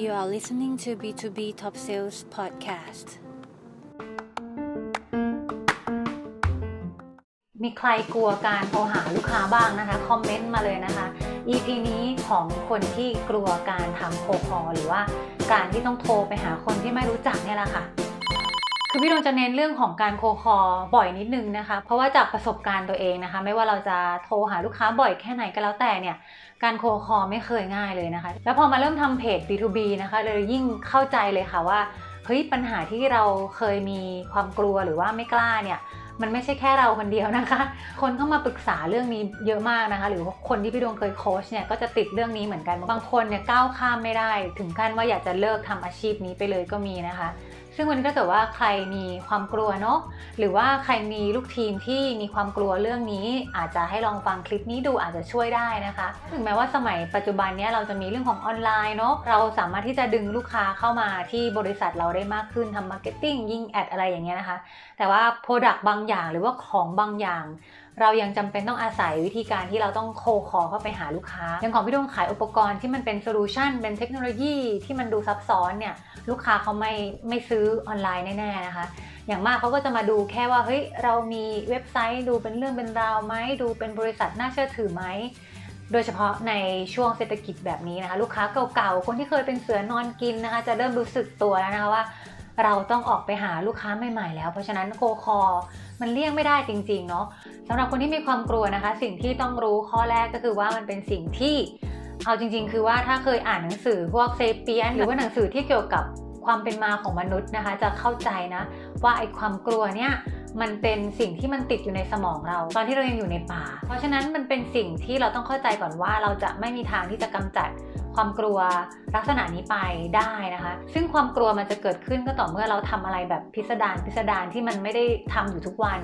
You are listening to B2B Top Sales Podcast. มีใครกลัวการโทรหาลูกค้าบ้างนะคะคอมเมนต์มาเลยนะคะ EP นี้ของคนที่กลัวการทำโคคอลหรือว่าการที่ต้องโทรไปหาคนที่ไม่รู้จักเนี่ยแหละค่ะคือพี่ดวงจะเน้นเรื่องของการโคคอลบ่อยนิดนึงนะคะเพราะว่าจากประสบการณ์ตัวเองนะคะไม่ว่าเราจะโทรหาลูกค้าบ่อยแค่ไหนก็แล้วแต่เนี่ยการโคคอลไม่เคยง่ายเลยนะคะแล้วพอมาเริ่มทำเพจ B2B นะคะเลยยิ่งเข้าใจเลยค่ะว่าเฮ้ยปัญหาที่เราเคยมีความกลัวหรือว่าไม่กล้าเนี่ยมันไม่ใช่แค่เราคนเดียวนะคะคนเข้ามาปรึกษาเรื่องนี้เยอะมากนะคะหรือว่าคนที่พี่ดวงเคยโค้ชเนี่ยก็จะติดเรื่องนี้เหมือนกันบางคนเนี่ยก้าวข้ามไม่ได้ถึงขั้นว่าอยากจะเลิกทำอาชีพนี้ไปเลยก็มีนะคะซึ่งวันนี้ถ้าเกิดว่าใครมีความกลัวเนาะหรือว่าใครมีลูกทีมที่มีความกลัวเรื่องนี้อาจจะให้ลองฟังคลิปนี้ดูอาจจะช่วยได้นะคะถึงแม้ว่าสมัยปัจจุบันนี้เราจะมีเรื่องของออนไลน์เนาะเราสามารถที่จะดึงลูกค้าเข้ามาที่บริษัทเราได้มากขึ้นทำมาร์เก็ตติ้งยิงแอดอะไรอย่างเงี้ยนะคะแต่ว่า Product บางอย่างหรือว่าของบางอย่างเรายังจำเป็นต้องอาศัยวิธีการที่เราต้องโคคอลเข้าไปหาลูกค้าอย่างของพี่ดวงขายอุปกรณ์ที่มันเป็นโซลูชันเป็นเทคโนโลยีที่มันดูซับซ้อนเนี่ยลูกค้าเขาไม่ซื้อออนไลน์แน่ๆนะคะอย่างมากเขาก็จะมาดูแค่ว่าเฮ้ยเรามีเว็บไซต์ดูเป็นเรื่องเป็นราวไหมดูเป็นบริษัทน่าเชื่อถือไหมโดยเฉพาะในช่วงเศรษฐกิจแบบนี้นะคะลูกค้าเก่าๆคนที่เคยเป็นเสือนอนกินนะคะจะเริ่มรู้สึกตัวแล้วนะคะว่าเราต้องออกไปหาลูกค้าใหม่ๆแล้วเพราะฉะนั้นโคคอลมันเลี่ยงไม่ได้จริงๆเนาะสำหรับคนที่มีความกลัวนะคะสิ่งที่ต้องรู้ข้อแรกก็คือว่ามันเป็นสิ่งที่เอาจริงๆคือว่าถ้าเคยอ่านหนังสือพวกเซเปียนหรือว่าหนังสือที่เกี่ยวกับความเป็นมาของมนุษย์นะคะจะเข้าใจนะว่าไอ้ความกลัวเนี่ยมันเป็นสิ่งที่มันติดอยู่ในสมองเราตอนที่เรายังอยู่ในป่าเพราะฉะนั้นมันเป็นสิ่งที่เราต้องเข้าใจก่อนว่าเราจะไม่มีทางที่จะกำจัดความกลัวลักษณะนี้ไปได้นะคะซึ่งความกลัวมันจะเกิดขึ้นก็ต่อเมื่อเราทำอะไรแบบพิสดารที่มันไม่ได้ทำอยู่ทุกวัน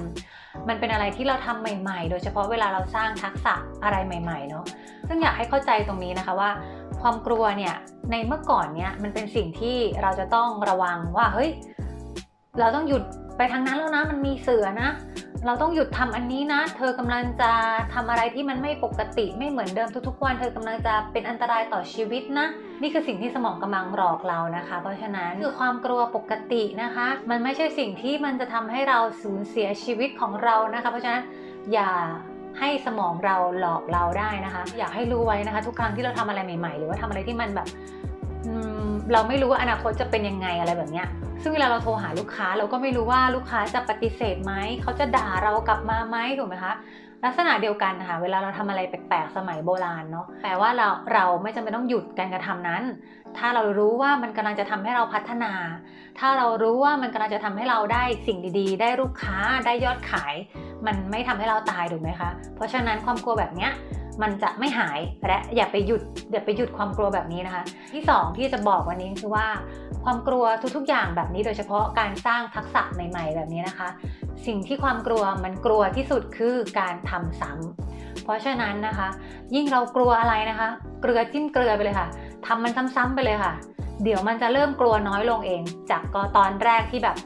มันเป็นอะไรที่เราทำใหม่ๆโดยเฉพาะเวลาเราสร้างทักษะอะไรใหม่ๆเนาะซึ่งอยากให้เข้าใจตรงนี้นะคะว่าความกลัวเนี่ยในเมื่อก่อนเนี่ยมันเป็นสิ่งที่เราจะต้องระวังว่าเฮ้ยเราต้องหยุดไปทางนั้นแล้วนะมันมีเสือนะเราต้องหยุดทำอันนี้นะเธอกำลังจะทำอะไรที่มันไม่ปกติไม่เหมือนเดิมทุกๆวันเธอกำลังจะเป็นอันตรายต่อชีวิตนะนี่คือสิ่งที่สมองกำลังหลอกเรานะคะเพราะฉะนั้นคือความกลัวปกตินะคะมันไม่ใช่สิ่งที่มันจะทำให้เราสูญเสียชีวิตของเรานะคะเพราะฉะนั้นอย่าให้สมองเราหลอกเราได้นะคะอยากให้รู้ไว้นะคะทุกครั้งที่เราทำอะไรใหม่ๆหรือว่าทำอะไรที่มันแบบเราไม่รู้ว่าอนาคตจะเป็นยังไงอะไรแบบเนี้ยซึ่งเวลาเราโทรหาลูกค้าเราก็ไม่รู้ว่าลูกค้าจะปฏิเสธไหมเขาจะด่าเรากลับมาไหมถูกไหมคะลักษณะเดียวกันนะคะเวลาเราทำอะไรแปลกๆสมัยโบราณเนาะแปลว่าเราไม่จำเป็นต้องหยุดการกระทำนั้นถ้าเรารู้ว่ามันกำลังจะทำให้เราพัฒนาถ้าเรารู้ว่ามันกำลังจะทำให้เราได้สิ่งดีๆได้ลูกค้าได้ยอดขายมันไม่ทำให้เราตายถูกไหมคะเพราะฉะนั้นความกลัวแบบเนี้ยมันจะไม่หายและอย่าไปหยุดความกลัวแบบนี้นะคะที่2ที่จะบอกวันนี้คือว่าความกลัวทุกๆอย่างแบบนี้โดยเฉพาะการสร้างทักษะใหม่ๆแบบนี้นะคะสิ่งที่ความกลัวมันกลัวที่สุดคือการทำซ้ำเพราะฉะนั้นนะคะยิ่งเรากลัวอะไรนะคะเกลือจิ้มเกลือไปเลยค่ะทำมันซ้ำๆไปเลยค่ะเดี๋ยวมันจะเริ่มกลัวน้อยลงเองจากตอนแรกที่แบบ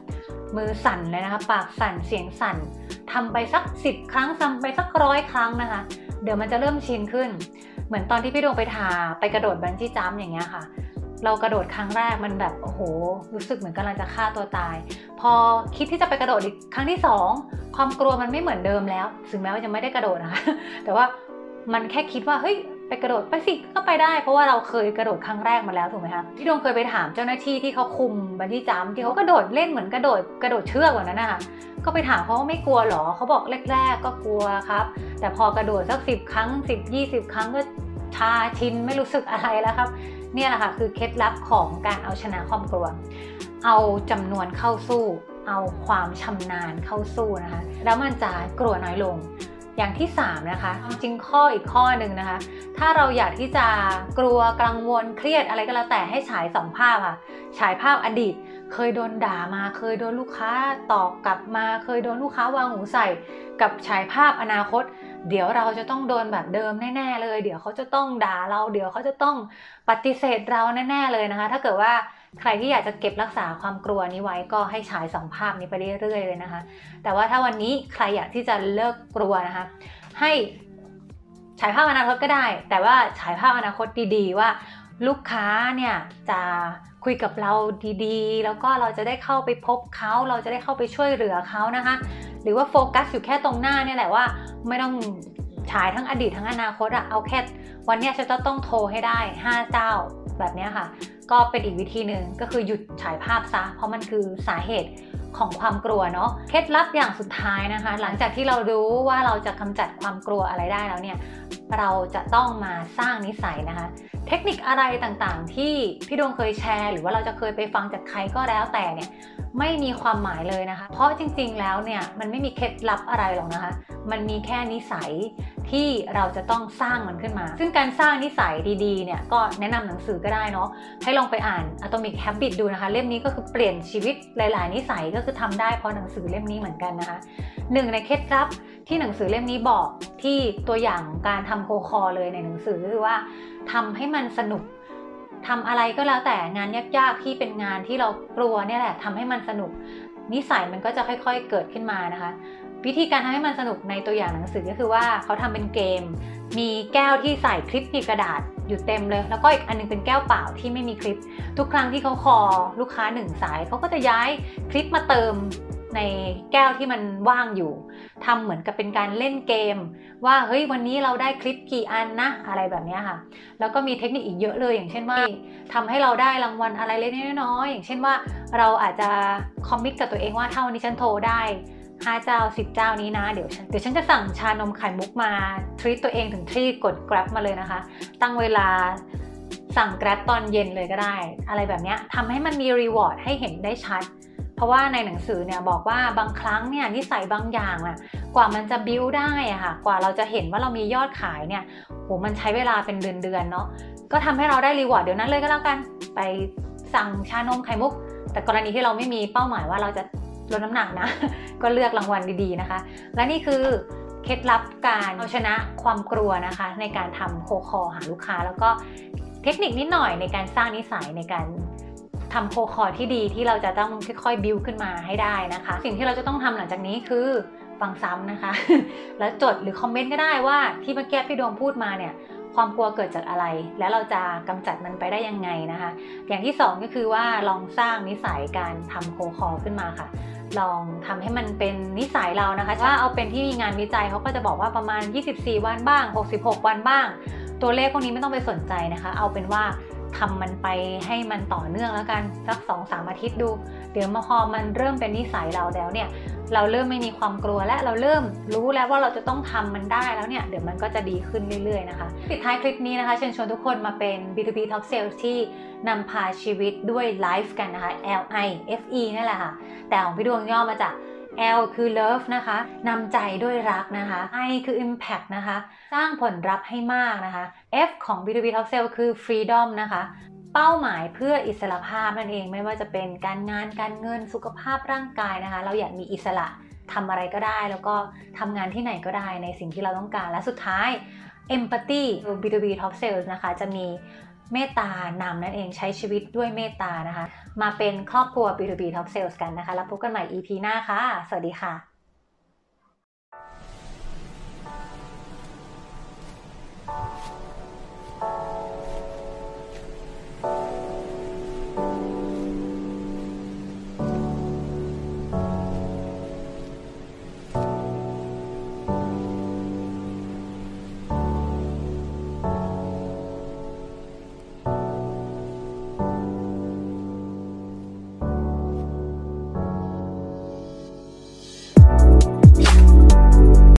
มือสั่นเลยนะคะปากสั่นเสียงสั่นทำไปสัก10ครั้งซ้ำไปสัก100ครั้งนะคะเดี๋ยวมันจะเริ่มชินขึ้นเหมือนตอนที่พี่ดวงไปกระโดดบันจี้จัมป์อย่างเงี้ยค่ะเรากระโดดครั้งแรกมันแบบโอ้โหรู้สึกเหมือนกำลังจะฆ่าตัวตายพอคิดที่จะไปกระโดดอีกครั้งที่2ความกลัวมันไม่เหมือนเดิมแล้วถึงแม้ว่าจะไม่ได้กระโดดนะคะแต่ว่ามันแค่คิดว่าเฮ้ยไปกระโดดไปสิก็ไปได้เพราะว่าเราเคยกระโดดครั้งแรกมาแล้วถูกไหมคะพี่ดวงเคยไปถามเจ้าหน้าที่ที่เขาคุมบันจี้จัมป์ที่เขากระโดดเล่นเหมือนกระโดดเชือกแบบนั้นนะคะก็ไปถามเขาว่าไม่กลัวหรอเขาบอกแรกๆก็กลัวครับแต่พอกระโดดสัก10ครั้ง10-20 ครั้งก็ชาชินไม่รู้สึกอะไรแล้วครับเนี่ยแหละค่ะคือเคล็ดลับของการเอาชนะความกลัวเอาจำนวนเข้าสู้เอาความชำนาญเข้าสู้นะคะแล้วมันจะกลัวน้อยลงอย่างที่3นะคะจริงข้ออีกข้อหนึ่งนะคะถ้าเราอยากที่จะกลัวกังวลเครียดอะไรก็แล้วแต่ให้ฉาย2ภาพค่ะฉายภาพอดีตเคยโดนด่ามาเคยโดนลูกค้าตอบกลับมาเคยโดนลูกค้าวางหูใส่กับฉายภาพอนาคตเดี๋ยวเราจะต้องโดนแบบเดิมแน่ๆเลยเดี๋ยวเขาจะต้องด่าเราเดี๋ยวเขาจะต้องปฏิเสธเราแน่ๆเลยนะคะถ้าเกิดว่าใครที่อยากจะเก็บรักษาความกลัวนี้ไว้ก็ให้ฉาย2ภาพนี้ไปเรื่อยๆเลยนะคะแต่ว่าถ้าวันนี้ใครอยากที่จะเลิกกลัวนะคะให้ ฉายภาพอนาคตก็ได้แต่ว่าฉายภาพอนาคตดีๆว่าลูกค้าเนี่ยจะคุยกับเราดีๆแล้วก็เราจะได้เข้าไปพบเขาเราจะได้เข้าไปช่วยเหลือเขานะคะหรือว่าโฟกัสอยู่แค่ตรงหน้าเนี่ยแหละว่าไม่ต้องฉายทั้งอดีตทั้งอนาคตอะเอาแค่วันนี้ฉันต้องโทรให้ได้5เจ้าแบบนี้ค่ะก็เป็นอีกวิธีหนึ่งก็คือหยุดฉายภาพซะเพราะมันคือสาเหตุของความกลัวเนาะเคล็ดลับอย่างสุดท้ายนะคะหลังจากที่เรารู้ว่าเราจะกำจัดความกลัวอะไรได้แล้วเนี่ยเราจะต้องมาสร้างนิสัยนะคะเทคนิคอะไรต่างๆที่พี่ดวงเคยแชร์หรือว่าเราจะเคยไปฟังจากใครก็แล้วแต่เนี่ยไม่มีความหมายเลยนะคะเพราะจริงๆแล้วเนี่ยมันไม่มีเคล็ดลับอะไรหรอกนะคะมันมีแค่นิสัยที่เราจะต้องสร้างมันขึ้นมาซึ่งการสร้างนิสัยดีๆเนี่ยก็แนะนำหนังสือก็ได้เนาะให้ลองไปอ่าน Atomic Habits ดูนะคะเล่มนี้ก็คือเปลี่ยนชีวิตหลายๆนิสัยก็คือทำได้เพราะหนังสือเล่มนี้เหมือนกันนะคะหนึ่งในเคล็ดลับที่หนังสือเล่มนี้บอกที่ตัวอย่างการทำโคคอเลยในหนังสือคือว่าทำให้มันสนุกทำอะไรก็แล้วแต่งานยากๆที่เป็นงานที่เรากลัวเนี่ยแหละทำให้มันสนุกนิสัยมันก็จะค่อยๆเกิดขึ้นมานะคะวิธีการทำให้มันสนุกในตัวอย่างหนังสือก็คือว่าเขาทำเป็นเกมมีแก้วที่ใส่คลิปมีกระดาษอยู่เต็มเลยแล้วก็อีกอันนึงเป็นแก้วเปล่าที่ไม่มีคลิปทุกครั้งที่เขาคอลูกค้าหนึ่งสายเขาก็จะย้ายคลิปมาเติมในแก้วที่มันว่างอยู่ทำเหมือนกับเป็นการเล่นเกมว่าเฮ้ยวันนี้เราได้คลิปกี่อันนะอะไรแบบนี้ค่ะแล้วก็มีเทคนิคอีกเยอะเลยอย่างเช่นว่าทำให้เราได้รางวัลอะไรเล็กๆน้อยๆอย่างเช่นว่าเราอาจจะคอมมิตกับตัวเองว่าถ้าวันนี้ฉันโทรได้5เจ้า10เจ้านี้นะเดี๋ยวฉันจะสั่งชานมไข่มุกมาทรีตตัวเองถึงที่กด Grab มาเลยนะคะตั้งเวลาสั่ง Grab ตอนเย็นเลยก็ได้อะไรแบบนี้ทำให้มันมีรีวอร์ดให้เห็นได้ชัดเพราะว่าในหนังสือเนี่ยบอกว่าบางครั้งเนี่ยนิสัยบางอย่างน่ะกว่ามันจะบิ้วได้อะค่ะกว่าเราจะเห็นว่าเรามียอดขายเนี่ยโหมันใช้เวลาเป็นเดือนๆเนาะก็ทำให้เราได้รีวอร์ดเดี๋ยวนั้นเลยก็แล้วกันไปสั่งชานมไข่มุกแต่กรณีที่เราไม่มีเป้าหมายว่าเราจะลดน้ำหนักนะ ก็เลือกรางวัลดีๆนะคะและนี่คือเคล็ดลับการเอาชนะความกลัวนะคะในการทำโคคอลหาลูกค้าแล้วก็เทคนิคนิดหน่อยในการสร้างนิสัยในการทำโคคอลที่ดีที่เราจะต้องค่อยๆบิวขึ้นมาให้ได้นะคะสิ่งที่เราจะต้องทำหลังจากนี้คือฟังซ้ำนะคะแล้วจดหรือคอมเมนต์ก็ได้ว่าที่เมื่อกี้พี่ดวงพูดมาเนี่ยความกลัวเกิดจากอะไรแล้วเราจะกำจัดมันไปได้ยังไงนะคะอย่างที่2ก็คือว่าลองสร้างนิสัยการทำโคคอลขึ้นมาค่ะลองทำให้มันเป็นนิสัยเรานะคะว่าเอาเป็นที่งานวิจัยเขาก็จะบอกว่าประมาณ24วันบ้าง66วันบ้างตัวเลขพวกนี้ไม่ต้องไปสนใจนะคะเอาเป็นว่าทำมันไปให้มันต่อเนื่องแล้วกันสัก 2-3 อาทิตย์ดูเดี๋ยวพอมันเริ่มเป็นนิสัยเราแล้วเนี่ยเราเริ่มไม่มีความกลัวและเราเริ่มรู้แล้วว่าเราจะต้องทำมันได้แล้วเนี่ยเดี๋ยวมันก็จะดีขึ้นเรื่อยๆนะคะปิดท้ายคลิปนี้นะคะเชิญชวนทุกคนมาเป็น B2B Top Sales ที่นำพาชีวิตด้วย Life กันนะคะ LIFE นั่นแหละค่ะแต่ของพี่ดวงย่อมาจาก L คือ Love นะคะนำใจด้วยรักนะคะ I คือ Impact นะคะสร้างผลลัพธ์ให้มากนะคะ F ของ B2B Top Sales คือ Freedom นะคะเป้าหมายเพื่ออิสรภาพนั่นเองไม่ว่าจะเป็นการงานการเงินสุขภาพร่างกายนะคะเราอยากมีอิสระทำอะไรก็ได้แล้วก็ทำงานที่ไหนก็ได้ในสิ่งที่เราต้องการและสุดท้าย Empathy B2B Top Sales นะคะจะมีเมตตานำนั่นเองใช้ชีวิตด้วยเมตตานะคะมาเป็นครอบครัว B2B Top Sales กันนะคะแล้วพบกันใหม่ EP หน้าค่ะสวัสดีค่ะ